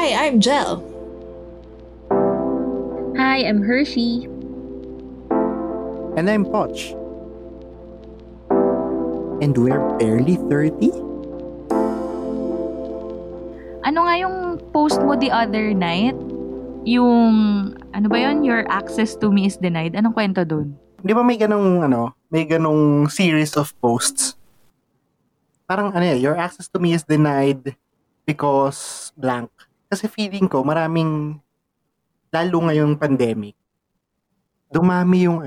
Hi, I'm Gel. Hi, I'm Hershey. And I'm Poch. And we're barely 30? Ano nga yung post mo the other night? Yung, ano ba yun? Your access to me is denied. Anong kwento dun? Di ba may ganong, may ganong series of posts? Parang your access to me is denied because blank. Kasi feeling ko, maraming, lalo ngayong pandemic, dumami yung,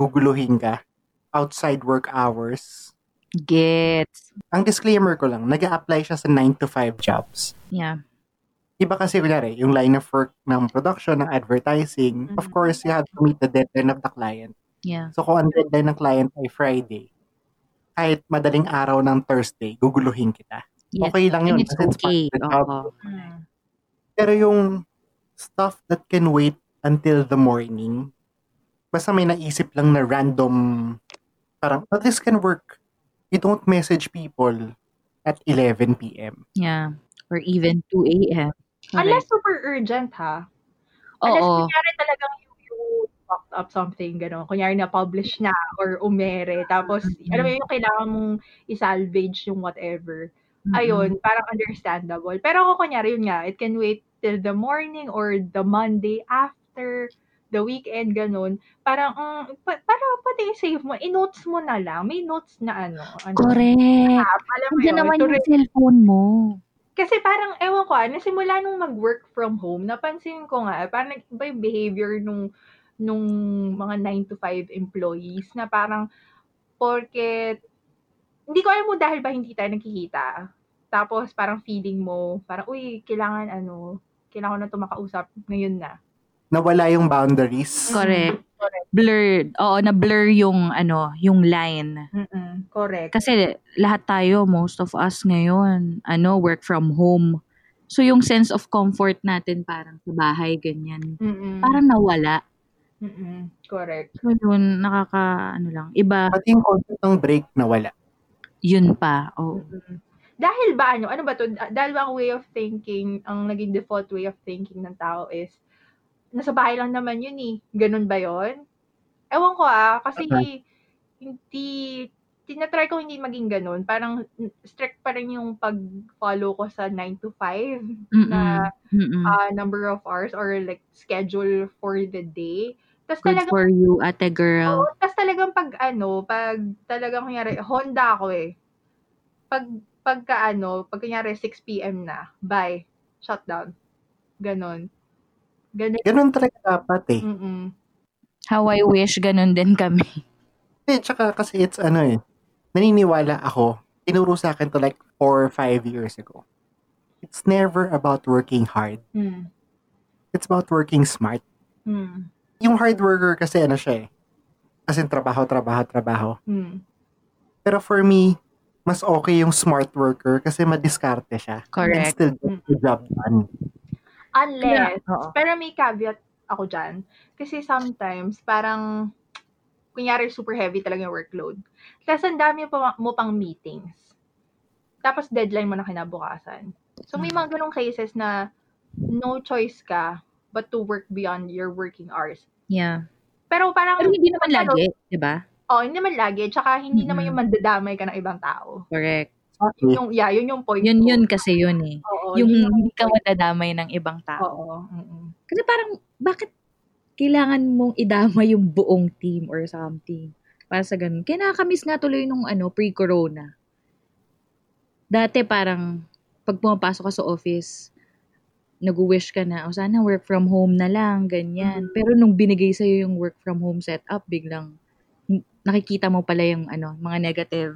guguluhin ka outside work hours. Gets. Ang disclaimer ko lang, nag-a-apply siya sa 9 to 5 jobs. Yeah. Iba kasi, kunyari, yung line of work ng production, ng advertising, Of course, you have to meet the deadline of the client. Yeah. So, kung ang deadline ng client ay Friday, kahit madaling araw ng Thursday, guguluhin kita. Yes. Okay lang yun. And it's okay. Pero yung stuff that can wait until the morning, basta may naisip lang na random, parang, oh, this can work. You don't message people at 11 p.m. Yeah. Or even 2 a.m. Okay. Unless super urgent, ha? Oo. Unless kunyari talagang you fucked up something, gano'n. Kunyari na-publish na or umere. Tapos, yung kailangan mong isalvage yung whatever. Mm-hmm. Ayun, parang understandable. Pero kung kunyari, yun nga, it can wait till the morning or the Monday after the weekend, ganun, parang pati save mo, i-notes mo na lang, may notes na Correct. Alam mo yun, naman yung cellphone mo. Kasi parang, ewan ko, simula nung mag-work from home, napansin ko nga, parang nag-iba yung behavior nung mga 9 to 5 employees, na parang, porket, hindi ko alam mo dahil ba hindi tayo nakikita. Tapos parang feeling mo, parang, uy, kailangan ko na ito makausap, ngayon na. Nawala yung boundaries. Correct. Blurred. Oo, na-blur yung, yung line. Mm-mm, correct. Kasi lahat tayo, most of us ngayon, work from home. So, yung sense of comfort natin parang sa bahay, ganyan. Mm-mm. Parang nawala. Mm-mm, correct. So, yun, iba. Pati yung concept ng break, nawala. Yun pa, oo. Mm-mm. Dahil ba, ano ba to? Dahil ba ang way of thinking, ang naging default way of thinking ng tao is, nasa bahay lang naman yun eh. Ganun ba yun? Ewan ko kasi tinatry ko hindi maging ganun. Parang strict pa rin yung pag-follow ko sa 9 to 5 na number of hours or like schedule for the day. Tas good talagang, for you, ate girl. Oh, tas talagang pag talagang kunyari, Honda ako eh. Pag kunyari 6 p.m. na, bye, shutdown. Ganun. Ganun talaga dapat eh. Mm-mm. How I wish, ganun din kami. Tsaka kasi it's naniniwala ako, tinuro sa akin to like 4 or 5 years ago. It's never about working hard. Mm. It's about working smart. Mm. Yung hard worker kasi siya eh. As in trabaho. Mm. Pero for me, mas okay yung smart worker kasi madiskarte siya. Correct. And still get the job done. Unless, yeah, pero may caveat ako dyan. Kasi sometimes, parang, kunyari, super heavy talaga yung workload. Tapos, ang dami mo pang meetings. Tapos, deadline mo na kinabukasan. So, may mga ganong cases na no choice ka but to work beyond your working hours. Yeah. Pero parang, hindi naman lagi, di ba? Oo, hindi naman lagi. Tsaka, hindi naman yung mandadamay ka ng ibang tao. Correct. Okay. Yun yung point. Yun kasi yun eh. Oo, yung hindi ka madadamay ng ibang tao. Oo. Kasi parang, bakit kailangan mong idamay yung buong team or something? Para sa ganun. Kaya nakakamiss nga tuloy nung pre-corona. Dati parang, pag pumapasok ka sa office, nag-wish ka na, sana work from home na lang, ganyan. Pero nung binigay sa'yo yung work from home setup, biglang, nakikita mo pala yung mga negative.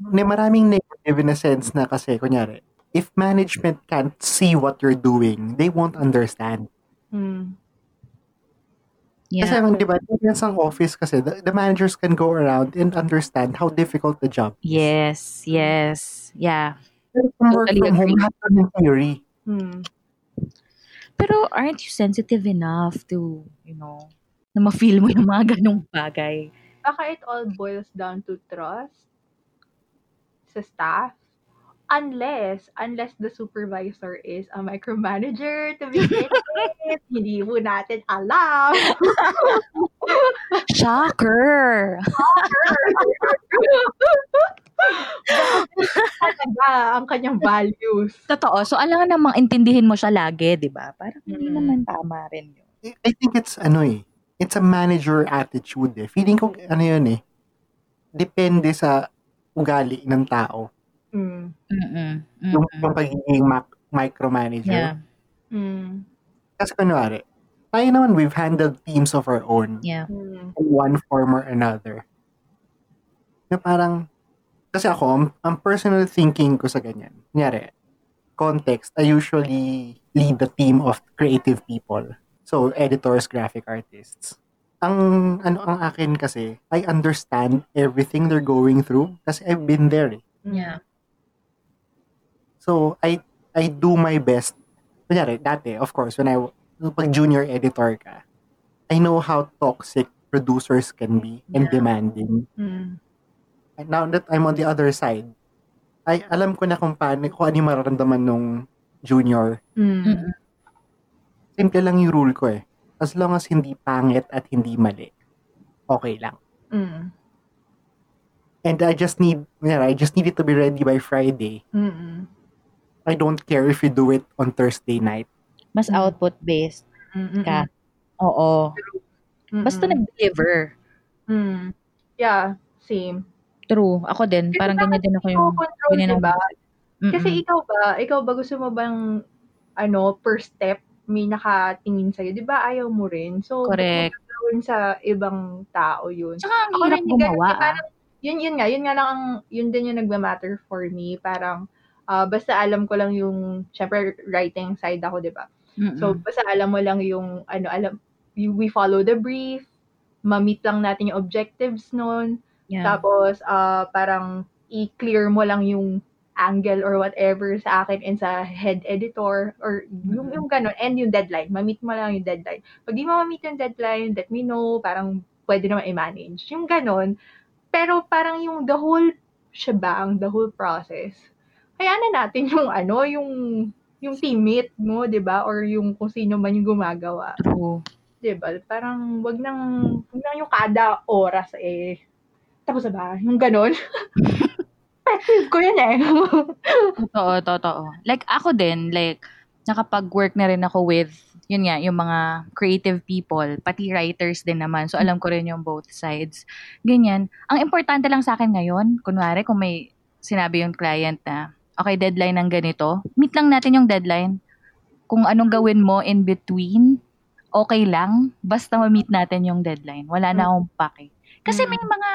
May maraming negative in a sense na kasi, kunyari, if management can't see what you're doing, they won't understand. Mm. Yeah. Kasi, di ba, sa office kasi, the managers can go around and understand how difficult the job is. Yes. Yeah. Pero from work from home, happen in theory. Mm. Pero aren't you sensitive enough to, na ma-feel mo yung mga ganong bagay? Baka it all boils down to trust sa staff Unless the supervisor is a micromanager to be it, hindi mo natin alam. Shocker! Talaga, ang kanyang values. Totoo. So, alam namang intindihin mo siya lagi, di ba? Parang hindi naman tama rin yun. I think it's a manager attitude eh. Feeling ko, depende sa ugali ng tao. Yung pagiging micromanager. Yeah. Kasi kunwari, tayo naman, we've handled teams of our own. Yeah. In one form or another. Na parang, kasi ako, ang personal thinking ko sa ganyan. Kunyari, context, I usually lead the team of creative people. So, editors, graphic artists. Ang akin kasi, I understand everything they're going through kasi I've been there. Yeah. So, I do my best. Kunyari, dati, of course, pag junior editor ka, I know how toxic producers can be and demanding. And now that I'm on the other side, ay alam ko na kung ano yung mararamdaman nung junior. Simple lang yung rule ko eh. As long as hindi pangit at hindi mali, okay lang. And I just need it to be ready by Friday. I don't care if you do it on Thursday night. Mas output-based ka. Oo. Basta nag-deliver. Yeah, same. True. Ako din. Parang ganyan din ako yung binanong. Diba? Kasi ikaw ba gusto mo bang per step may nakatingin sa'yo? Diba ayaw mo rin? So, correct. Gawin sa ibang tao yun. Tsaka ang hirap gumawa. Parang, yun din yung nagmamatter for me. Parang, basta alam ko lang yung, syempre, writing side ako, diba? So, basta alam mo lang yung, we follow the brief, ma-meet lang natin yung objectives nun, tapos, parang, i-clear mo lang yung angle or whatever sa akin and sa head editor, or yung ganun, and yung deadline, ma-meet mo lang yung deadline. Pag di mo ma-meet yung deadline, let me know, parang, pwede naman i-manage. Yung ganun, pero parang yung the whole shebang, the whole process, kaya na natin yung teammate mo, diba? Or yung kung sino man yung gumagawa. True. Diba? Parang wag nang yung kada oras eh. Tapos na ba? Yung ganon. Perspective ko yun eh. Totoo. Like ako din, like nakapag-work na rin ako with, yun nga, yung mga creative people, pati writers din naman. So, alam ko rin yung both sides. Ganyan. Ang importante lang sa akin ngayon, kunwari, kung may sinabi yung client na, okay, deadline ng ganito, meet lang natin yung deadline. Kung anong gawin mo in between, okay lang, basta ma-meet natin yung deadline. Wala na akong pake. Kasi may mga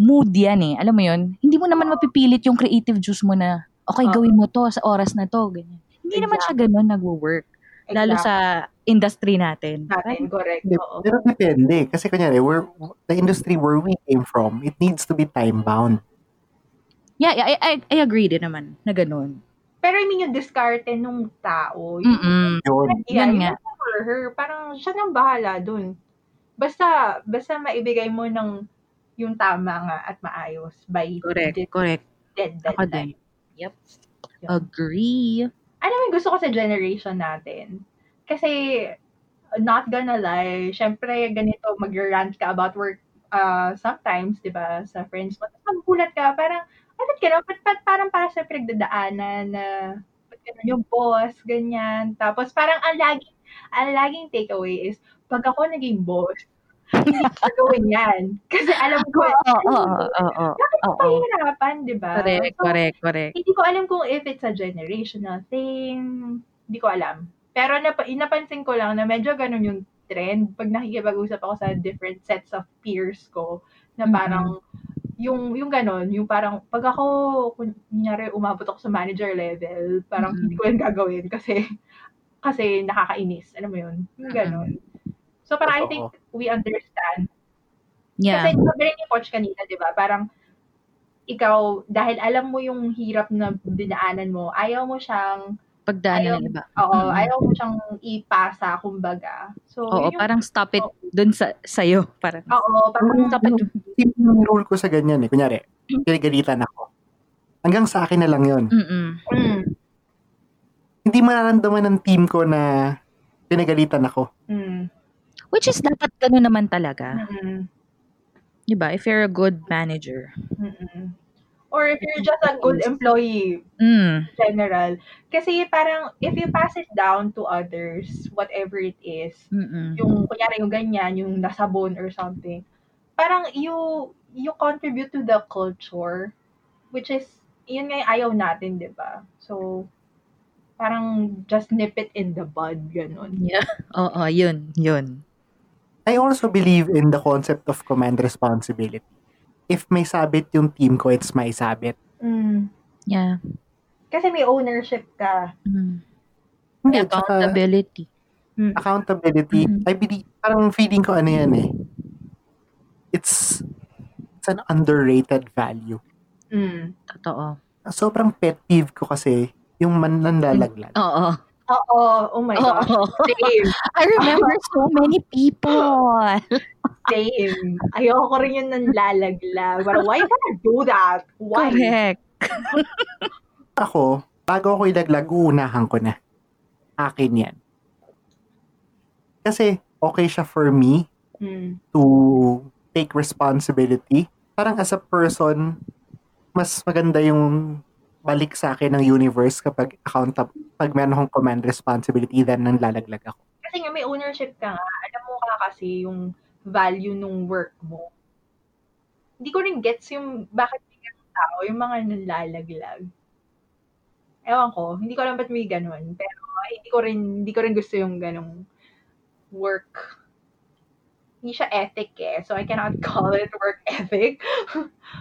mood yan eh. Alam mo yun, hindi mo naman mapipilit yung creative juice mo na, okay, gawin mo to sa oras na to. Ganyan. Hindi naman siya ganun nagwo-work. Lalo sa industry natin. Correct. Pero depende. Kasi kunyari, the industry where we came from, it needs to be time-bound. Yeah, I agree din naman na ganun. Pero I mean, yung diskarte nung tao. Yun nga. For her, parang siya nang bahala dun. Basta maibigay mo ng yung tama nga at maayos by correct. Deadline. Yep. Agree. Ano may gusto ko sa generation natin? Kasi, not gonna lie, syempre, ganito, mag-rant ka about work sometimes, di ba, sa friends mo. Magkulat ka, parang, anat ka na, parang para sa pinagdadaanan na, yung boss, ganyan. Tapos, parang, ang laging takeaway is, pag ako naging boss, hindi ko gawin yan. Kasi alam ko, bakit ko pahirapan, di ba? Correct. Hindi ko alam kung if it's a generational thing, hindi ko alam. Pero napansin ko lang na medyo ganun yung trend pag nakikipag-usap ako sa different sets of peers ko, na parang, yung ganun, yung parang, pag ako, kunyari, umabot ako sa manager level, parang hindi ko yan gagawin kasi nakakainis. Alam mo yun? Yung ganun. So, parang I think we understand. Yeah. Kasi sabi rin yung coach kanina, di ba? Parang, ikaw, dahil alam mo yung hirap na dinaanan mo, ayaw mo siyang pagdaanan, di ba? Oo, ayaw mo siyang ipasa, kumbaga. So, oo, parang stop it dun sa'yo. Parang, oo, parang stop it. Yung rule ko sa ganyan eh. Kunyari, pinagalitan ako. hanggang sa akin na lang yun. Mm. Hindi mararamdaman ng team ko na pinagalitan ako. Mm. Which is dapat ganun naman talaga. Mm-hmm. Diba? If you're a good manager. Mm-hmm. Or if you're just a good employee, general. Kasi parang, if you pass it down to others, whatever it is, mm-hmm. yung kunyari yung ganyan, yung nasabon or something, parang you contribute to the culture, which is, yun nga yung ayaw natin, diba? So, parang just nip it in the bud, ganun. Yeah. Oo, yun. I also believe in the concept of command responsibility. If may sabit yung team ko, it's my sabit. Mm. Yeah. Kasi may ownership ka. Mm. May accountability. Accountability. Mm. I believe, parang feeling ko ano yan eh. It's an underrated value. Mm. Totoo. Sobrang pet peeve ko kasi yung manlalaglag. Oo. Oh my gosh. Same. I remember so many people. Same. Ayoko rin yung nanlalaglag. But why can I do that? Why? Correct. Ako, bago ako ilaglag, uunahan ko na. Akin yan. Kasi, okay siya for me to take responsibility. Parang as a person, mas maganda yung balik sa akin ng universe kapag pag meron akong command responsibility then nang lalaglag ako. Kasi nga may ownership ka nga. Alam mo ka kasi yung value nung work mo. Hindi ko rin gets yung bakit may ganun tao, yung mga nanlalaglag. Ewan ko, hindi ko alam ba't may ganun. Pero hindi ko rin gusto yung ganung work. Hindi siya ethic eh. So I cannot call it work ethic.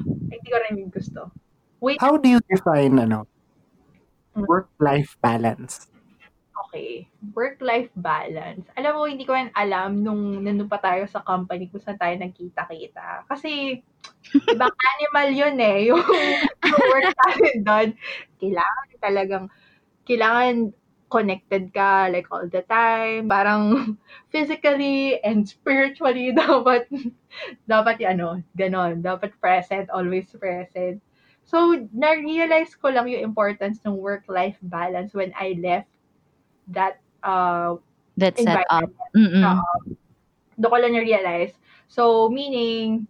Hindi ko rin gusto. Wait. How do you define work-life balance? Okay. Work-life balance. Alam mo, hindi ko yan alam nung nanupa tayo sa company kung saan tayo nagkita-kita. Kasi, ibang animal yun eh. Yung work tayo doon. Kailangan connected ka like all the time. Parang physically and spiritually dapat ganon. Dapat present, always present. So, na-realize ko lang yung importance ng work-life balance when I left that environment. Doon ko lang na-realize. So, meaning,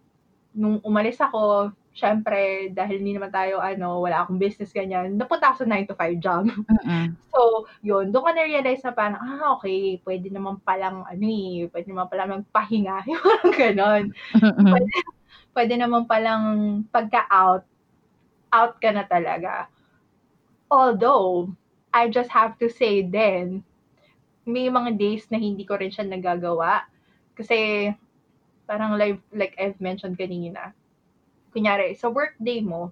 nung umalis ako, syempre, dahil hindi naman tayo, wala akong business ganyan, napunta ako sa 9-to-5 job. So, yun, doon ko na-realize na parang, okay, pwede naman palang magpahinga. Yung ganon. Pwede naman palang pagka-out ka na talaga. Although, I just have to say then, may mga days na hindi ko rin siya nagagawa. Kasi, parang like I've mentioned kanina, kunyari, sa workday mo,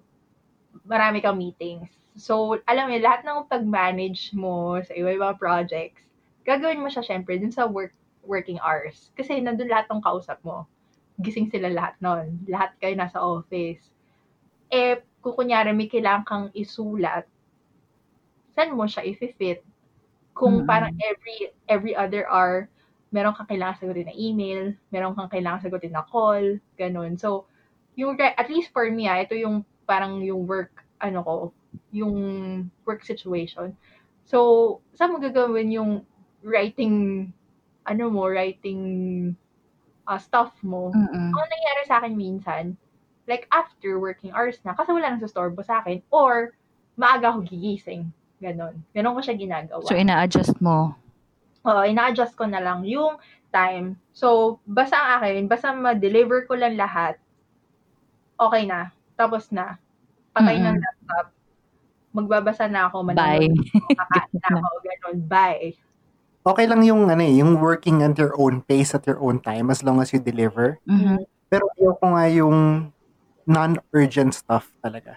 marami kang meetings. So, alam mo, lahat ng pag-manage mo sa iba-ibang projects, gagawin mo siya syempre dun sa working hours. Kasi nandun lahat ng kausap mo. Gising sila lahat nun. Lahat kayo nasa office. Kung kunyari may kailangan kang isulat, saan mo siya i-fit? Kung parang every other hour, meron kang kailangan sagutin na email, meron kang kailangan sagutin na call, ganun. So, yung, at least for me, ito yung parang yung work, yung work situation. So, saan mo gagawin yung writing stuff mo? Ang nangyari sa akin minsan, like, after working hours na, kasi wala nang sustorbo sa akin, or maaga ako gigising. Ganon. Ganon ko siya ginagawa. So, ina-adjust mo? Oo, ina-adjust ko na lang yung time. So, basta ang akin, basta ma-deliver ko lang lahat, okay na. Tapos na. Patay ng laptop. Magbabasa na ako. Bye. Makakain na ako. Ganon. Bye. Okay lang yung, yung working at your own pace at your own time as long as you deliver. Mm-hmm. Pero ayoko nga yung non-urgent stuff talaga.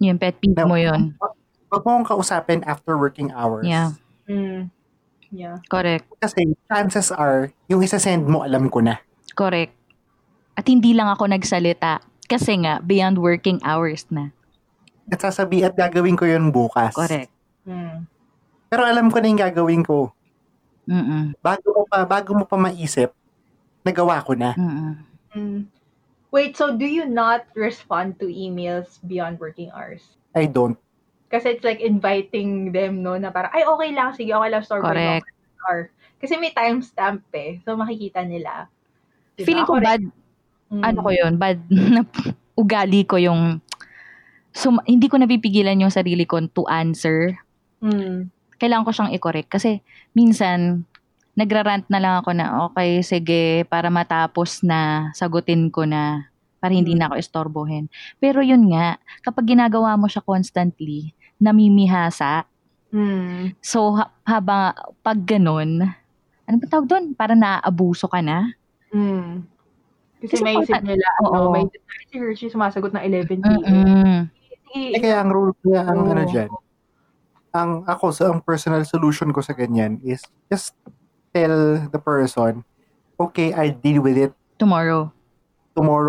Yung pet peeve mo yun. Wag mo kong kausapin after working hours. Yeah. Yeah. Correct. Kasi chances are, yung isa-send mo, alam ko na. Correct. At hindi lang ako nagsalita. Kasi nga, beyond working hours na. At sasabihin at gagawin ko yun bukas. Correct. Mm. Pero alam ko na yung gagawin ko. Bago mo pa maisip, nagawa ko na. Wait, so do you not respond to emails beyond working hours? I don't. Kasi it's like inviting them, no? Na parang, ay, okay lang. Sige, okay lang. Sorry. Correct. Or, kasi may timestamp eh. So, makikita nila. Diba? Feeling ko bad. Ano ko yun? Bad. Ugali ko yung... So, hindi ko napipigilan yung sarili ko to answer. Mm. Kailangan ko siyang i-correct. Kasi, minsan, nagrarant na lang ako na, okay, sige, para matapos na, sagutin ko na, para hindi na ako istorbohin. Pero yun nga, kapag ginagawa mo siya constantly, namimihasa. Mm. So, habang, pag ganun, ano ba tawag doon? Para naabuso ka na. Mm. Kasi may isip nila, ano, may isip nila, si Hershey sumasagot ng 11 p.m. Kaya ang rule niya, ang ano dyan, ang personal solution ko sa ganyan is just tell the person, okay, I'll deal with it tomorrow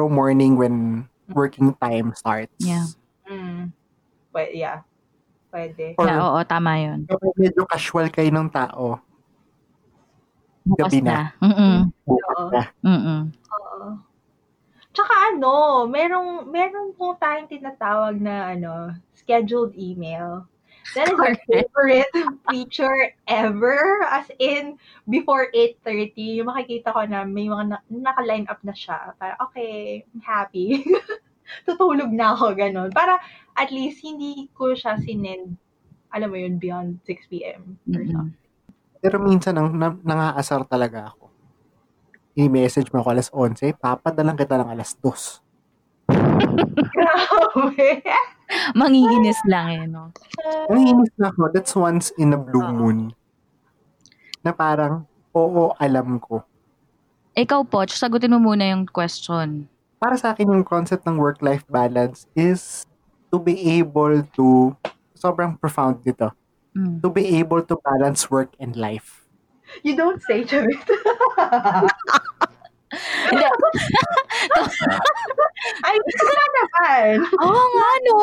morning when working time starts. Yeah. Mm. But yeah, pwede. Or, yeah, oo, tama yun. Medyo casual kayo ng tao. Bukas gabi na. Bukas na. Tsaka ano, merong po tayong tinatawag na ano, scheduled email. That is our favorite feature ever. As in, before 8:30, yung makikita ko na may mga naka-line up na siya. Para, okay, I'm happy. Tutulog na ako, ganun. Para, at least, hindi ko siya sinend, alam mo yun, beyond 6 p.m. or something. Pero minsan, nangaasar talaga ako. I-message mo ako alas 11, papadalang kita ng alas 2. Grabe! Manginginis lang eh, no? Manginginis lang ako. That's once in a blue moon. Na parang, oo, alam ko. Ikaw, Poch, sagutin mo muna yung question. Para sa akin, yung concept ng work-life balance is to be able to, sobrang profound dito, to be able to balance work and life. You don't say, Chavit. Ay, gusto na naman. Oo nga, no?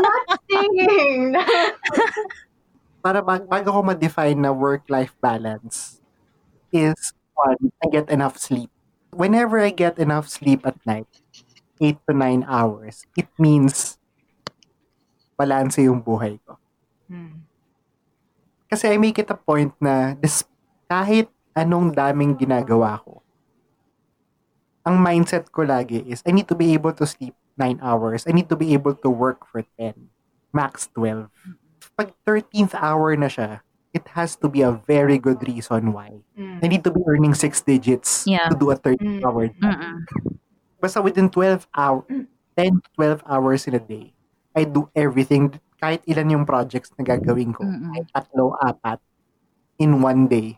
Not saying. Para bago ko ma-define na work-life balance is, one, I get enough sleep. Whenever I get enough sleep at night, 8 to 9 hours, it means balance yung buhay ko. Kasi I make it a point na kahit anong daming ginagawa ko, ang mindset ko lagi is, I need to be able to sleep 9 hours. I need to be able to work for 10. Max 12. Pag 13th hour na siya, it has to be a very good reason why. I need to be earning 6 digits to do a 13th hour. Basta within 12 hours, 10 to 12 hours in a day, I do everything, kahit ilan yung projects na gagawin ko, kahit 3-4, in one day.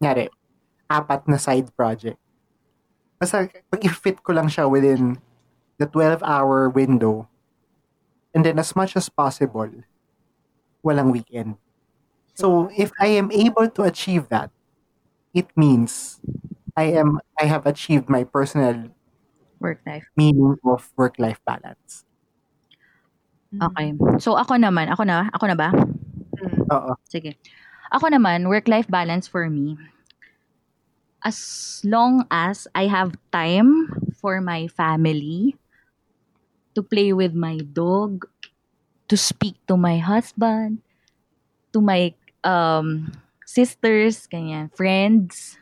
Ngayari, 4 na side project. Basta pag-i-fit ko lang siya within the 12-hour window, and then as much as possible, walang weekend. So, if I am able to achieve that, it means I have achieved my personal work-life meaning of work-life balance. Okay. So, ako na ba? Oo. Sige. Ako naman, work-life balance for me, as long as I have time for my family, to play with my dog, to speak to my husband, to my sisters, ganyan, friends.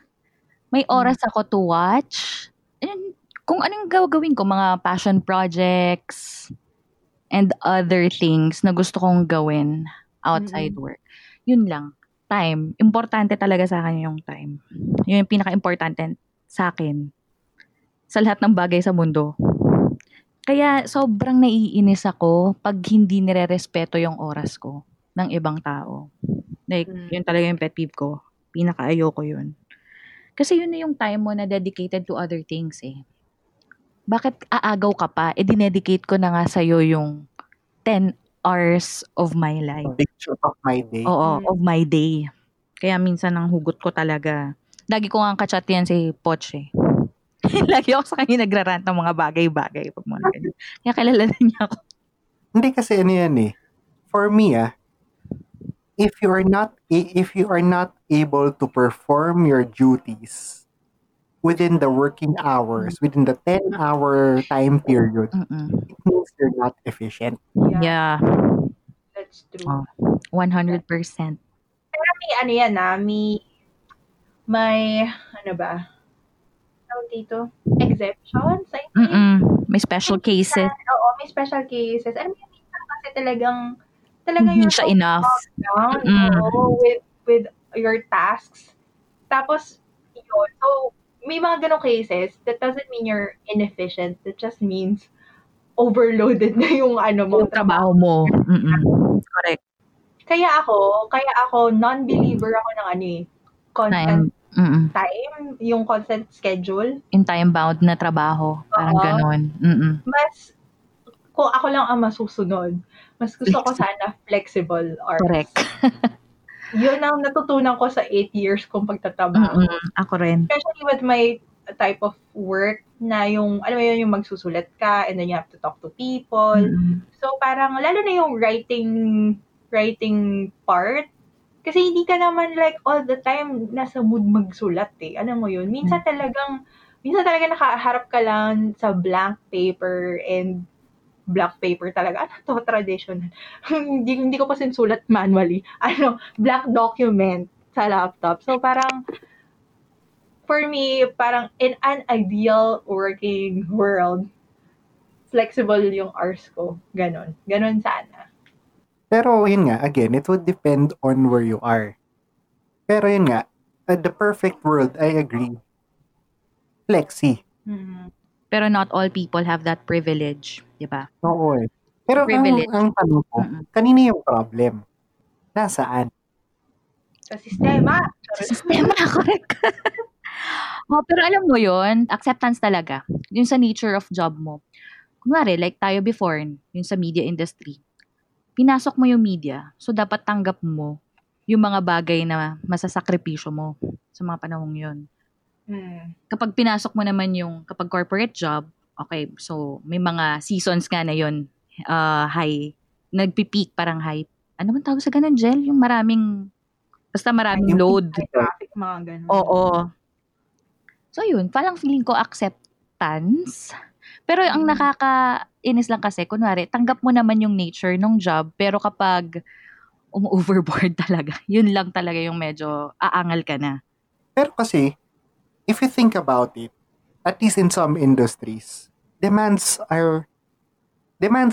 May oras ako to watch. And kung anong gagawin ko, mga passion projects and other things na gusto kong gawin outside work. Yun lang. Time. Importante talaga sa akin yung time. Yun yung pinaka-importante sa akin. Sa lahat ng bagay sa mundo. Kaya sobrang naiinis ako pag hindi nire-respeto yung oras ko ng ibang tao. Like, yun talaga yung pet peeve ko. Pinaka-ayoko yun. Kasi yun na yung time mo na dedicated to other things eh. Bakit aagaw ka pa? E dinedicate ko na nga sa'yo yung 10 hours of my life. Picture of my day. Oo, of my day. Kaya minsan ang hugot ko talaga. Lagi ko nga kachat yan si Poch eh. Lagi ako sa kanya nagrarant ng mga bagay-bagay. Kaya kilala na niya ako. Hindi kasi ano yan eh. For me if you are not able to perform your duties within the working hours, within the 10-hour time period, it means you're not efficient. Yeah. That's true. 100%. Pero may ano yan na, may, ano ba? Tawag dito? Exceptions, I think. May special cases. Oo, may special cases. Ano yung minsan kasi talagang you're so enough. Down, with your tasks. Tapos, yun. So, may mga ganong cases. That doesn't mean you're inefficient. That just means overloaded na yung ano mo. Yung trabaho mo. Correct. Kaya ako, non-believer ako ng ano eh. Constant time. Yung constant schedule. Yung time-bound na trabaho. Parang ganon. Mas, kung ako lang ang masusunod, mas gusto ko sana flexible hours. Correct. Yun ang natutunan ko sa 8 years kong pagtatrabaho. Ako rin. Especially with my type of work na yung, alam mo yun, yung magsusulat ka and then you have to talk to people. So parang, lalo na yung writing part. Kasi hindi ka naman like all the time nasa mood magsulat eh. Alam mo yun? Minsan talaga nakaharap ka lang sa black paper talaga. Ano to? Traditional. hindi ko pa sinusulat manually. Black document sa laptop. So, parang, for me, parang in an ideal working world, flexible yung hours ko. Ganon. Ganon sana. Pero, yun nga, again, it would depend on where you are. Pero, yun nga, at the perfect world, I agree. Flexi. Pero not all people have that privilege, di ba? Oo eh. Pero ang tanong ko, kanina yung problem? Nasaan? Sa sistema. Sa sistema, correct. Pero alam mo yun, acceptance talaga. Yung sa nature of job mo. Kunwari, like tayo before, yung sa media industry. Pinasok mo yung media, so dapat tanggap mo yung mga bagay na masasakripisyo mo sa mga panahong yun. Kapag pinasok mo naman yung kapag corporate job, okay, so may mga seasons nga na yun, high, nagpipeak, parang high. Ano man tawag sa ganun, Gel? Yung maraming load. Traffic, mga ganun. Oo. So yun, palang feeling ko acceptance. Pero ang nakakainis lang kasi, kunwari, tanggap mo naman yung nature ng job, pero kapag overboard talaga, yun lang talaga yung medyo aangal ka na. Pero kasi, if you think about it, at least in some industries, demands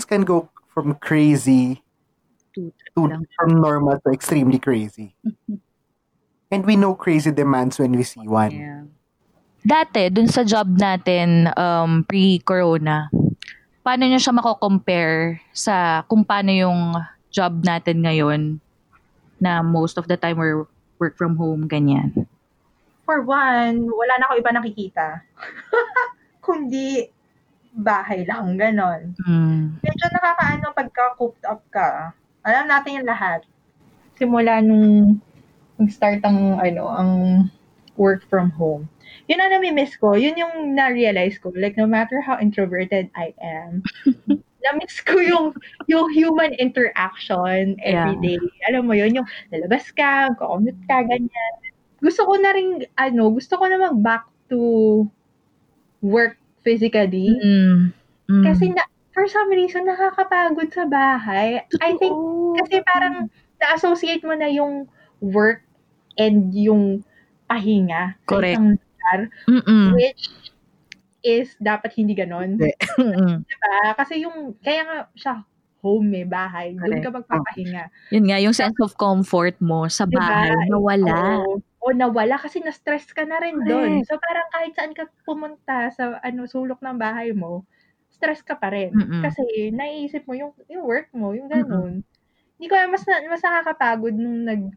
can go from crazy from normal to extremely crazy. And we know crazy demands when we see one. Yeah. Dati, dun sa job natin pre-corona, paano nyo siya mako-compare sa kung paano yung job natin ngayon na most of the time we're work from home, ganyan? For one, wala na ako iba nakikita. Kundi bahay lang, ganon. Medyo nakakaano pagka cooped up ka. Alam natin yung lahat. Simula nung start ang work from home. Yun ang nami-miss ko. Yun yung na-realize ko. Like, no matter how introverted I am, na-miss ko yung human interaction every day. Alam mo yun, yung nalabas ka, kukumute ka, ganyan. Gusto ko na mag-back to work physically. Kasi for some reason, nakakapagod sa bahay. I think, kasi parang na-associate mo na yung work and yung pahinga. Correct. Sa isang lugar, which is dapat hindi ganon. Diba? Kasi kaya nga siya home, may bahay. Doon ka magpapahinga. Yun nga, yung sense of comfort mo sa bahay, diba? Nawala. Nawala kasi na-stress ka na rin doon. So parang kahit saan ka pumunta sa sulok ng bahay mo, stress ka pa rin. Kasi naiisip mo yung work mo, yung ganun. Hindi ko mas nakakapagod nung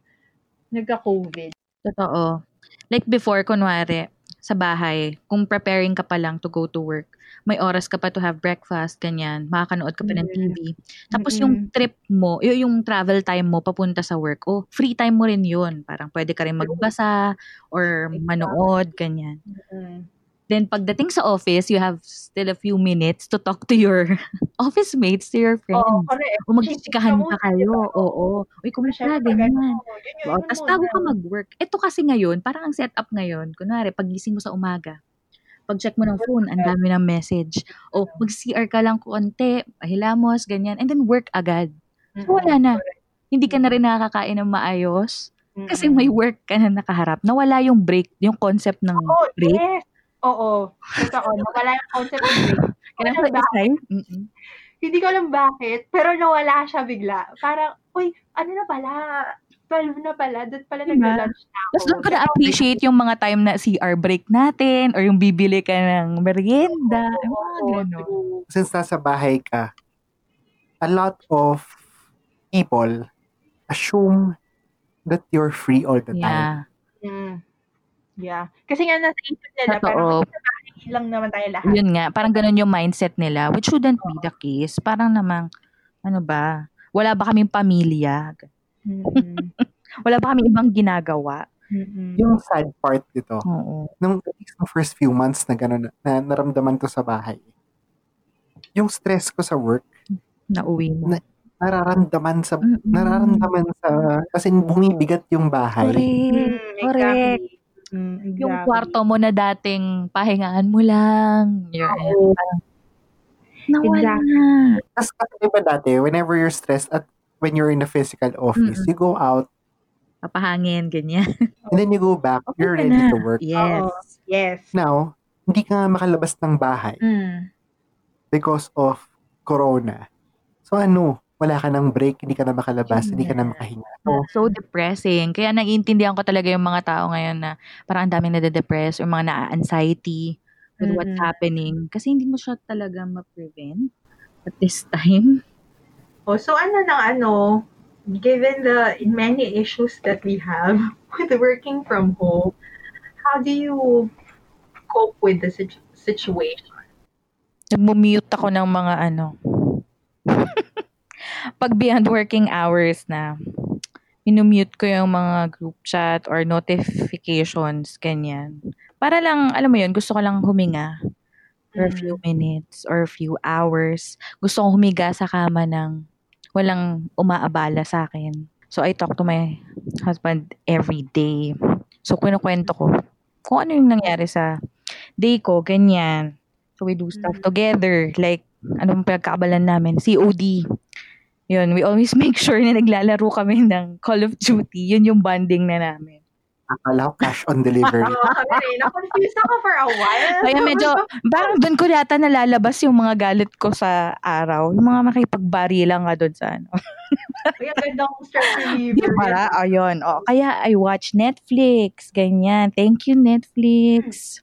nagka-COVID. Totoo. Like before, kunwari, sa bahay, kung preparing ka pa lang to go to work, may oras ka pa to have breakfast, ganyan, makakanood ka pa ng TV. Tapos yung trip mo, yung travel time mo papunta sa work, free time mo rin yun. Parang pwede ka rin magbasa or manood, ganyan. Then pagdating sa office, you have still a few minutes to talk to your office mates, to your friends. Oh, correct. Kung magsisikahan pa kayo, oo. Uy, kumusta din naman. Tapos bago ka mag-work. Ito kasi ngayon, parang ang setup ngayon, kunwari, pagising mo sa umaga, pag-check mo ng phone, ang dami ng message. O, mag-CR ka lang konti, ahilamos, ganyan, and then work agad. So, wala na. Hindi ka na rin nakakain ng maayos kasi may work ka na nakaharap. Nawala yung break, yung concept ng break. Yes. Oo. Totoo. Nawala yung concept ng break. Hindi ko alam bakit, pero nawala siya bigla. Parang, uy, ano na pala? 12 na pala. Doon pala nag-lunch na ako. Tapos doon ko na-appreciate yung mga time na CR break natin or yung bibili ka ng merienda. Since nasa bahay ka, a lot of people assume that you're free all the time. Yeah. Kasi nga nasa isip nila, parang sa bahay lang naman tayo lahat. Yun nga, parang ganun yung mindset nila, which shouldn't be the case. Parang namang, ano ba, wala ba kaming pamilya? Wala ba kaming ibang ginagawa? Yung sad part dito, nung first few months na ganun, na naramdaman to sa bahay, yung stress ko sa work, nauwi mo. Nararamdaman sa, kasi bumibigat yung bahay. Correct. Exactly. Yung kwarto mo na dating pahingaan mo lang. Nawala na. Tapos diba dati, whenever you're stressed at when you're in the physical office, you go out. Papahangin, ganyan. And then you go back, you're ready to work. Yes. Now, hindi ka makalabas ng bahay because of corona. So ano? Wala ka ng break, hindi ka na makalabas, hindi ka na makahinga. So depressing. Kaya naiintindihan ko talaga yung mga tao ngayon na parang ang daming nade-depress or mga na-anxiety with what's happening. Kasi hindi mo siya talaga ma-prevent at this time. So given the many issues that we have with working from home, how do you cope with the situation? Nagmumute ako ng mga pag beyond working hours na, minumute ko yung mga group chat or notifications, ganyan. Para lang, alam mo yun, gusto ko lang huminga for a few minutes or a few hours. Gusto ko humiga sa kama ng walang umaabala sa akin. So, I talk to my husband every day. So, kinukwento ko kung ano yung nangyari sa day ko, ganyan. So, we do stuff together. Like, anong pinagkaabalan namin? COD. Yun, we always make sure na naglalaro kami ng Call of Duty. Yun yung bonding na namin. Akala ko cash on delivery. Na-confused ako for a while. Kaya medyo, parang doon ko yata nalalabas yung mga galit ko sa araw. Yung mga makipagbari lang ka doon sa ano. Kaya gandang stress reliever. Diba? Ayun. Kaya I watch Netflix. Ganyan. Thank you, Netflix.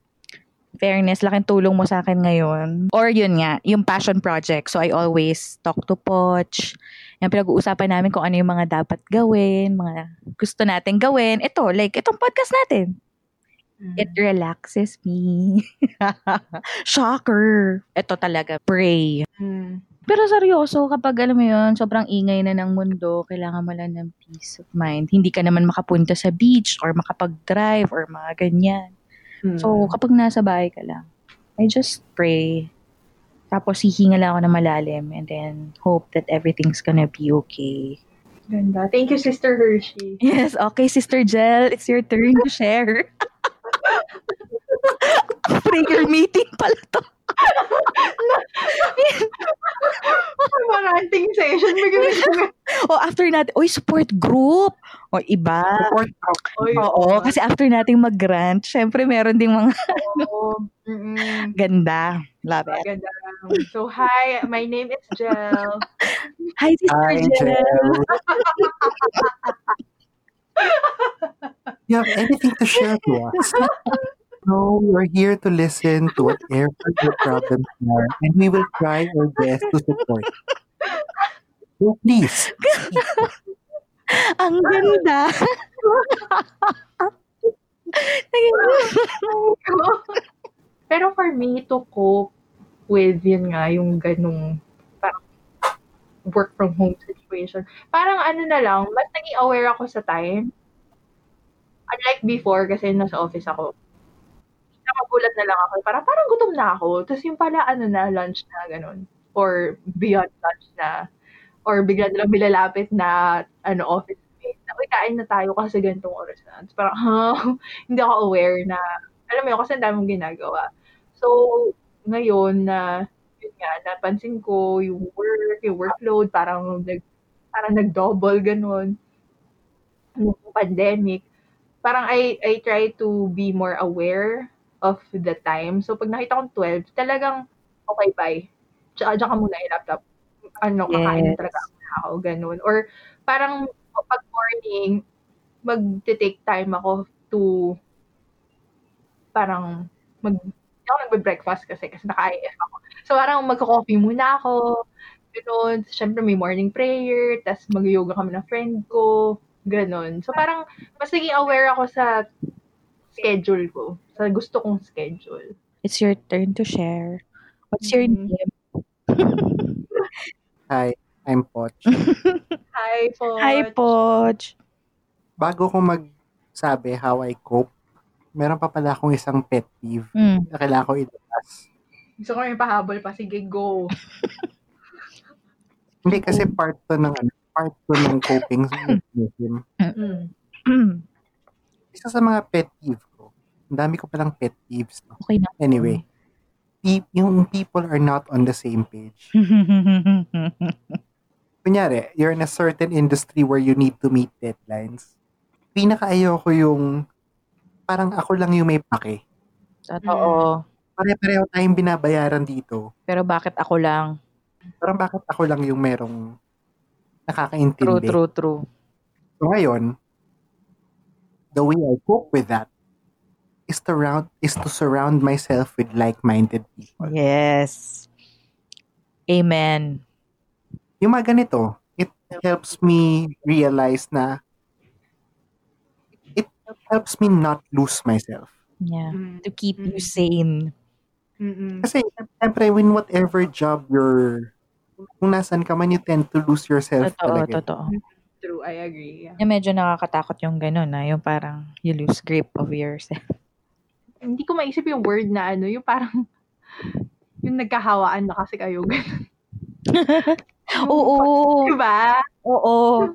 Fairness, laking tulong mo sa akin ngayon. Or yun nga, yung passion project. So I always talk to Poch. Yung pinag-uusapan namin kung ano yung mga dapat gawin, mga gusto natin gawin. Ito, like, itong podcast natin. It relaxes me. Shocker. Ito talaga, pray. Pero seryoso, kapag alam mo yun, sobrang ingay na ng mundo, kailangan mo lang ng peace of mind. Hindi ka naman makapunta sa beach or makapag-drive or mga ganyan. So, kapag nasa bahay ka lang, I just pray. Tapos, hihinga lang ako na malalim and then hope that everything's gonna be okay. Ganda. Thank you, Sister Hershey. Yes, okay, Sister Gel. It's your turn to share. Prayer meeting pala to. Maranting session. After natin, support group. Iba. Support group. Kasi after nating mag-grant, syempre meron ding mga ganda. Love it. Ganda. So, hi, my name is Gel. Hi, Sister Gel. You have anything to share to us? No, we're here to listen to whatever your problems are, and we will try our best to support. So please. Ang ganda. Pero for me to cope with yun nga, yung ganung work from home situation, parang mas naging aware ako sa time. Unlike before, kasi nasa office ako. nagulat na lang ako. Parang gutom na ako. Tapos yung pala, ano na, lunch na, ganun. Or beyond lunch na. Or bigla na lang bilalapit na, ano, office space. Uy, kain na tayo kasi ganitong oras na. Tapos parang, hindi ako aware na, alam mo yun, kasi ang daming ginagawa. So, ngayon na, yun nga, napansin ko yung work, yung workload, parang nag-double, ganun. Yung pandemic, parang I try to be more aware of the time. So, pag nakita kong 12, talagang, okay, bye. Diyan ka muna yung laptop. Ano, kakain na talaga ako, ganun. Or, parang, pag morning, mag-take time ako to, parang, hindi ako nagbe-breakfast kasi naka-IF ako. So, parang, magko-coffee muna ako. Ganun. Siyempre, may morning prayer. Tapos, mag-yoga kami ng friend ko. Ganon. So, parang, mas naging aware ako sa schedule ko. Sa gusto kong schedule. It's your turn to share. What's your name? Hi, I'm Poch. Hi, Poch. Bago ko magsabi how I cope, meron pa pala akong isang pet peeve na kailangan ko itas. Gusto ko yung pahabol pa. Sige, go. Hindi, kasi part to ng coping sa mechanism. Isa sa mga pet peeve ko. Ang dami ko palang pet peeves. No? Okay na. Anyway, yung people are not on the same page. Kunyari, you're in a certain industry where you need to meet deadlines. Pinaka-ayoko yung parang ako lang yung may pake. Totoo. Pare-pareho tayong binabayaran dito. Pero bakit ako lang? Parang bakit ako lang yung merong nakakaintindi. True. So ngayon, the way I cope with that is to surround myself with like-minded people. Yes. Amen. Yung mga ganito, it helps me realize na it helps me not lose myself. Yeah. To keep you sane. Kasi, siyempre, in whatever job you're kung nasan ka man, you tend to lose yourself talaga. Totoo. True, I agree. Yeah. Medyo nakakatakot yung ganun, na yung parang you lose grip of yourself. Hindi ko maisip yung word na ano, yung parang yung nagkahawaan na kasi kayo ganun. Oo. Diba? Oo.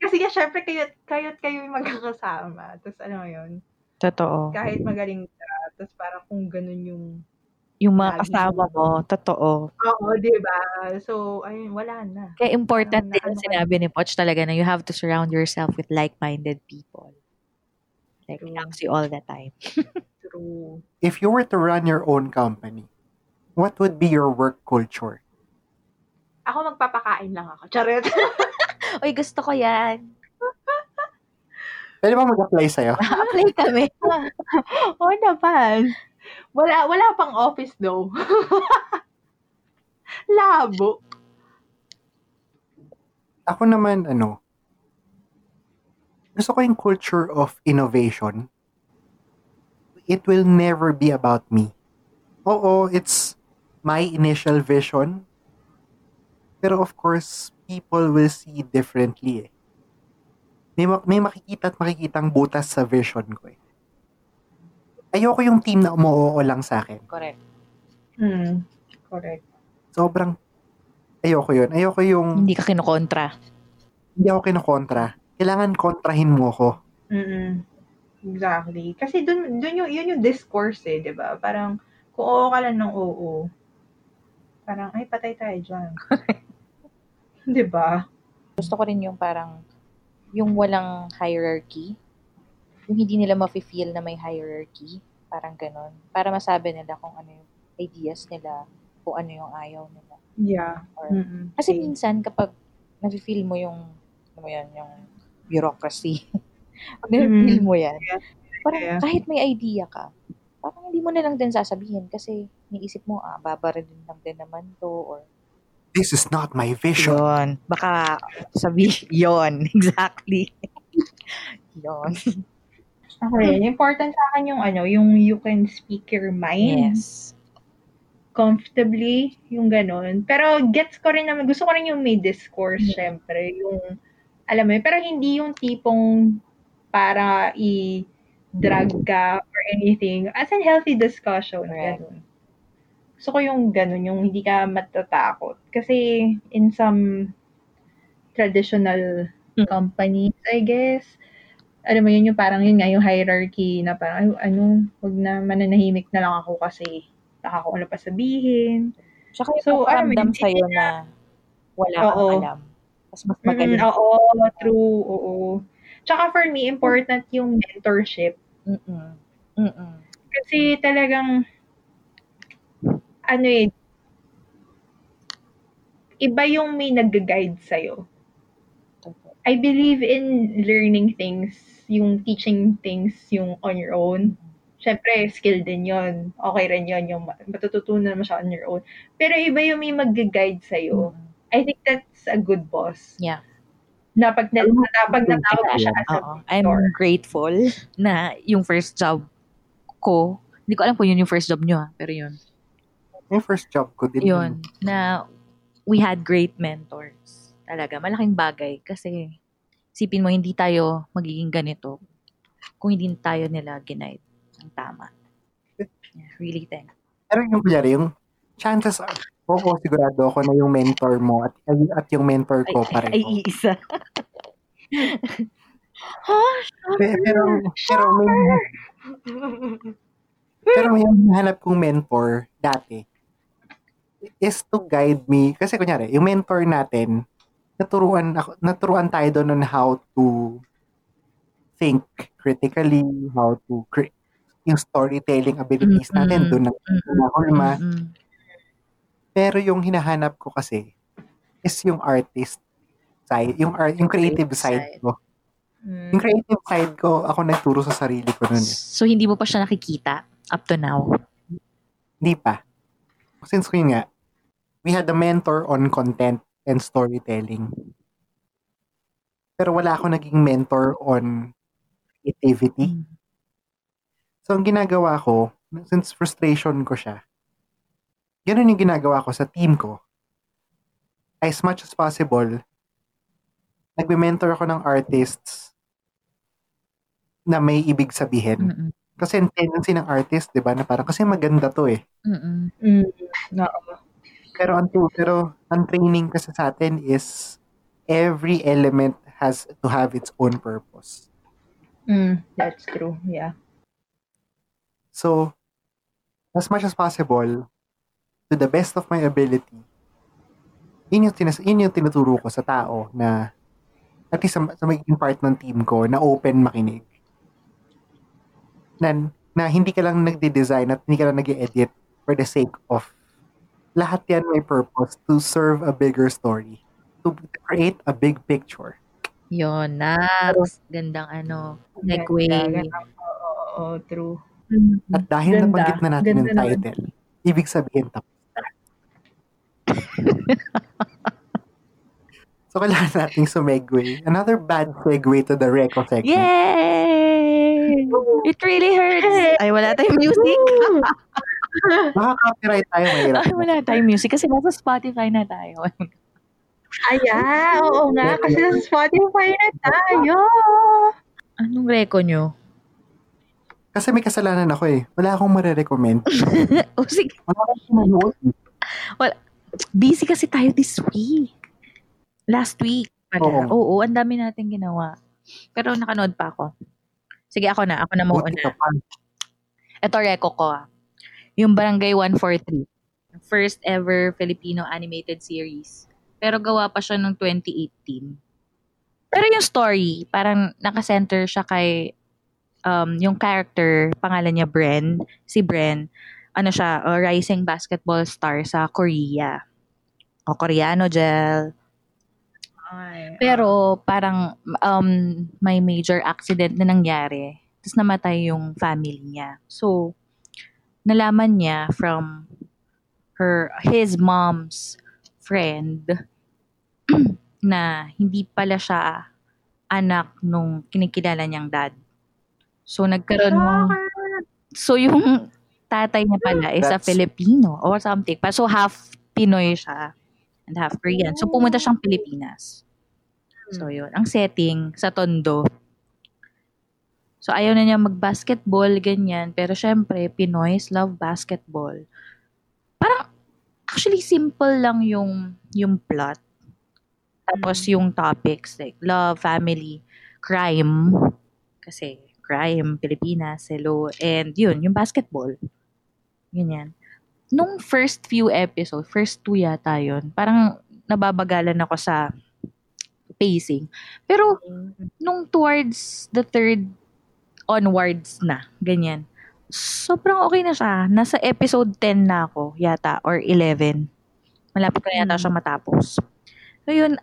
Kasi yeah, syempre kayo yung magkakasama. Tapos ano yun? Totoo. Kahit magaling ka, tapos parang kung ganun yung mga kasama mo, totoo. Oo, diba? So, ayun, wala na. Kaya important din yung sinabi ni Poch talaga na you have to surround yourself with like-minded people. Like, relax you all the time. True. If you were to run your own company, what would be your work culture? Ako, magpapakain lang ako. Charot. Uy, gusto ko yan. Pwede ba mag-apply sa'yo? Apply kami. Oo naman. Wala pang office though. Labo. Ako naman, gusto ko yung culture of innovation. It will never be about me. Oo, it's my initial vision. Pero of course, people will see differently. May makikita at makikitang butas sa vision ko . Ayoko yung team na umuoo lang sa akin. Correct. Correct. Sobrang ayoko yun. Ayoko yung hindi ka kinokontra. Hindi ako kinokontra. Kailangan kontrahin mo ko. Exactly. Kasi dun yun yung discourse diba? Parang kung oo ka lang ng oo. Parang ay patay tayo dyan. Diba? Gusto ko rin yung parang yung walang hierarchy. Yung hindi nila mafe-feel na may hierarchy, parang ganun. Para masabi nila kung ano yung ideas nila, kung ano yung ayaw nila. Yeah. Or, kasi minsan, kapag nafe-feel mo yung bureaucracy, pag nafe-feel mo yan, parang kahit may idea ka, parang hindi mo na lang din sasabihin kasi niisip mo, babarilin lang din naman to, or this is not my vision. Yun. Baka sabihin, yun. Exactly. Yun. Okay. Important sa akin yung you can speak your mind. Yes. Comfortably, yung ganun. Pero gets ko rin naman, gusto ko rin yung may discourse, syempre. Yung, alam mo yun, pero hindi yung tipong para i-drag ka or anything as a healthy discussion. Right. Ganun. Gusto ko yung ganun, yung hindi ka matatakot. Kasi in some traditional companies, I guess, alam mo yun, yung parang yun nga, yung hierarchy na parang, ano, wag na, mananahimik na lang ako kasi baka ko ano pa sabihin. Tsaka yung so, pakiramdam sa'yo na wala kang alam. Mas magaling. Oo, true, oo. Tsaka for me, important yung mentorship. Kasi talagang, ano eh, iba yung may nag-guide sa'yo. I believe in learning things, yung teaching things, yung on your own. Siyempre, skill din yun. Okay rin yun, yung matututunan mo siya on your own. Pero iba yung may mag-guide sa'yo. I think that's a good boss. Yeah. Na pag natawag mo siya as a mentor. I'm grateful na yung first job ko, hindi ko alam kung yun yung first job nyo, pero yun. Yung first job ko din. Yun, na we had great mentors. Talaga, malaking bagay. Kasi, isipin mo, hindi tayo magiging ganito kung hindi tayo nila ginaid ng tama. Yeah, really, thank you. Pero yung kunyari, yung chances are, oo, sigurado ako na yung mentor mo at yung mentor ko pareho. Ay, isa. Pero yung hanap kong mentor dati is to guide me. Kasi kunyari, yung mentor natin, naturuan tayo doon on how to think critically, how to create yung storytelling abilities natin doon na hulma. Pero yung hinahanap ko kasi is yung artist side, yung creative side ko. Yung creative side ko, ako nagturo sa sarili ko nun. So, hindi mo pa siya nakikita up to now? Hindi pa. Since ko yun nga, we had a mentor on content and storytelling. Pero wala ako naging mentor on creativity. So, ang ginagawa ko, since frustration ko siya, ganun yung ginagawa ko sa team ko. As much as possible, nagme-mentor ako ng artists na may ibig sabihin. Kasi ang tendency ng artist, di ba, na parang kasi maganda to eh. Pero ang training kasi sa atin is every element has to have its own purpose. That's true, yeah. So, as much as possible, to the best of my ability, yun yung tinuturo ko sa tao na at least sa magiging part ng team ko na open makinig. Na hindi ka lang nagde-design at hindi ka lang nag-edit for the sake of lahat yan may purpose to serve a bigger story. To create a big picture. Yun, Naps. Gandang segue. Oo, true. At dahil nabanggit na natin yung title, ibig sabihin tapos na. So, kailangan nating sumegue. Another bad segue to the Reco segment. Yay! It really hurts. Ay, wala tayong music. Baka copyright tayo. Ay, wala tayong music kasi nasa Spotify na tayo. Aya, oo nga. Kasi nasa Spotify na tayo. Anong Reco nyo? Kasi may kasalanan ako eh. Wala akong marirecommend. O sige. Wala akong manood. Busy kasi tayo this week. Last week. Oo, ang dami natin ginawa. Pero nakanood pa ako. Sige, ako na mauuna. Ito, reko ko. Yung Barangay 143. First ever Filipino animated series. Pero gawa pa siya noong 2018. Pero yung story, parang nakacenter siya kay yung character, pangalan niya Bren. Si Bren, rising basketball star sa Korea. O Koreano, Gel. Pero parang may major accident na nangyari. Tapos namatay yung family niya. So, nalaman niya from his mom's friend na hindi pala siya anak nung kinikilala niyang dad. So, so, yung tatay niya pala is a Filipino or something. So, half Pinoy siya and half Korean. So, pumunta siyang Pilipinas. So, yun. Ang setting sa Tondo. So, ayaw na niya mag-basketball, ganyan. Pero, syempre, Pinoys love basketball. Parang, actually, simple lang yung plot. Tapos, yung topics, like, love, family, crime. Kasi, crime, Pilipinas, hello. And, yun, yung basketball. Ganyan. Nung first few episodes, first two yata yun, parang nababagalan ako sa pacing. Pero, nung towards the third onwards na, ganyan. Sobrang okay na siya. Nasa episode 10 na ako, yata, or 11. Malapit na yata siya matapos. So, yun,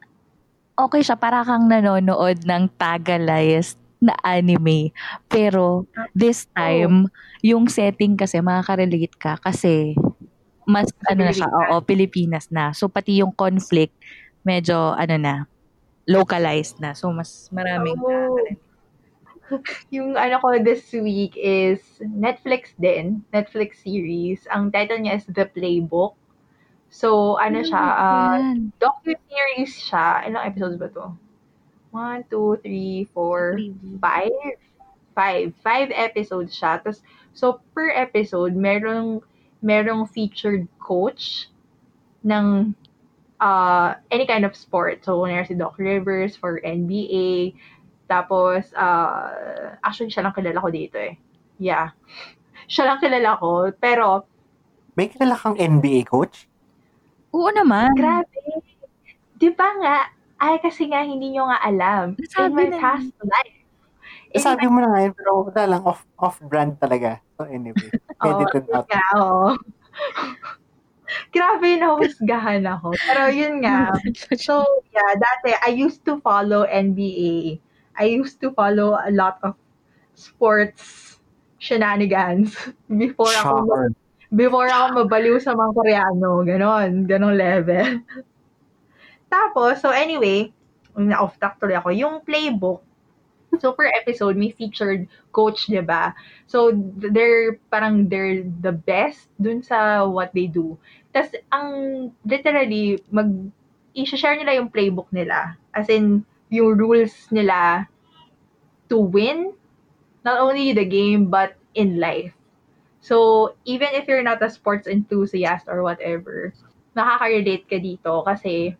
okay siya. Para kang nanonood ng Tagalayas na anime. Pero, this time, yung setting kasi, makakarelate ka kasi mas, ano na siya, oo, Pilipinas na. So, pati yung conflict, medyo, ano na, localized na. So, mas maraming nakarelate. Yung ano ko this week is Netflix din. Netflix series. Ang title niya is The Playbook. So, ano siya? Docu-series siya. Ilang episodes ba to? 1, 2, 3, 4, 5? 5 episodes siya. Tapos, so, per episode, merong featured coach ng any kind of sport. So, mayroon si Doc Rivers for NBA. Tapos, actually, siya lang kilala ko dito eh. Yeah. Siya lang kilala ko, pero... May kilala kang NBA coach? Oo naman. Grabe. Di ba nga? Ay, kasi nga, hindi nyo nga alam. Nasabi in my na past life. Nasabi mo na nga yun, pero wala lang, off-brand talaga. So, anyway. Edited out. Oo. Grabe, nahusgahan ako. Pero yun nga. So, yeah, dati, I used to follow NBA. I used to follow a lot of sports shenanigans before ako mabaliw sa mga Koreano, ganong level. Tapos, so anyway, na-off track tuloy ako. Yung playbook, so per episode, may featured coach, diba? So, they're the best dun sa what they do. Tapos, ang literally, i-share nila yung playbook nila. As in, yung rules nila to win, not only the game, but in life. So, even if you're not a sports enthusiast or whatever, nakaka-relate ka dito kasi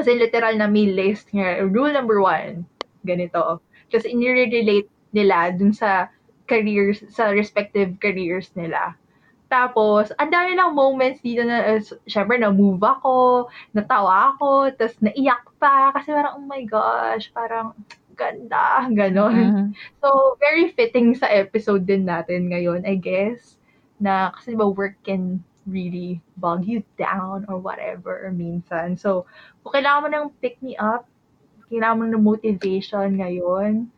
literal na may list nga, rule number 1, ganito. Tapos, in-relate nila dun sa careers, sa respective careers nila. Tapos, ang dami lang moments dito na, syempre, na-move ako, natawa ako, tapos naiyak pa. Kasi parang, oh my gosh, parang ganda, ganon. Uh-huh. So, very fitting sa episode din natin ngayon, I guess. Na, kasi diba, work can really bog you down or whatever minsan. So, kung kailangan mo ng pick-me-up, kailangan mo ng motivation ngayon,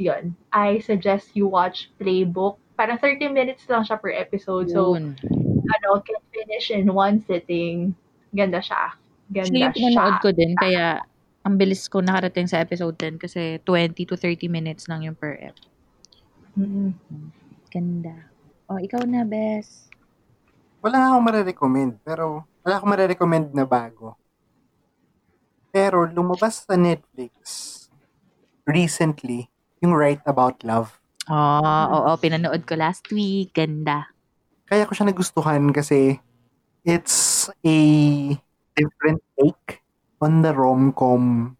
yun, I suggest you watch Playbook. Parang 30 minutes lang siya per episode. So, can finish in one sitting. Ganda siya. Actually, pinanood ko din. Kaya, ang bilis ko nakarating sa episode din kasi 20 to 30 minutes lang yung per ep. Mm-hmm. Ganda. O, ikaw na, Bes. Wala akong marirecommend na bago. Pero, lumabas sa Netflix recently yung Write About Love. Oo, pinanood ko last week. Ganda. Kaya ko siya nagustuhan kasi it's a different take on the rom-com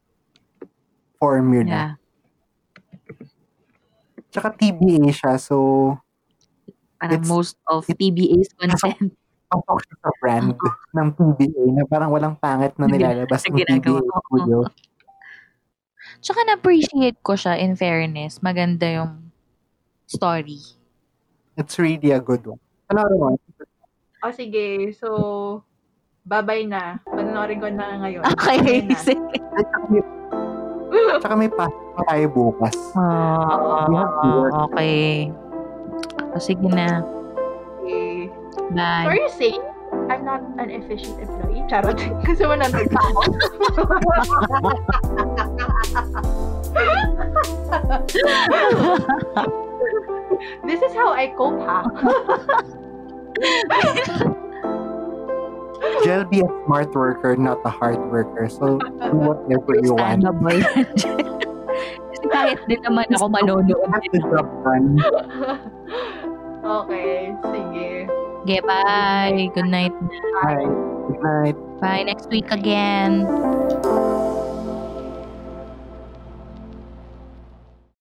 formula. Yeah. Tsaka TBA siya, so parang most of TBA's content. Pasok siya sa brand ng TBA na parang walang pangit na nilalabas ng TBA studio. Tsaka na-appreciate ko siya, in fairness. Maganda yung story. It's really a good one. Another one. Oh, sige. So, babay na. Panonorin ko na ngayon. Okay. Sige. Tsaka may pass na tayo bukas. Okay. Oh, sige na. Okay. Bye. Sorry, Sane. I'm not an efficient employee. Charot. Kasi mo nandun pa ako. This is how I cope, ha? Gel, be a smart worker, not a hard worker. So, do whatever you want. Understandable. Kasi kahit din naman ako manonood. Okay, sige. Okay, bye. Good night. Bye. Good night. Bye. Next week again.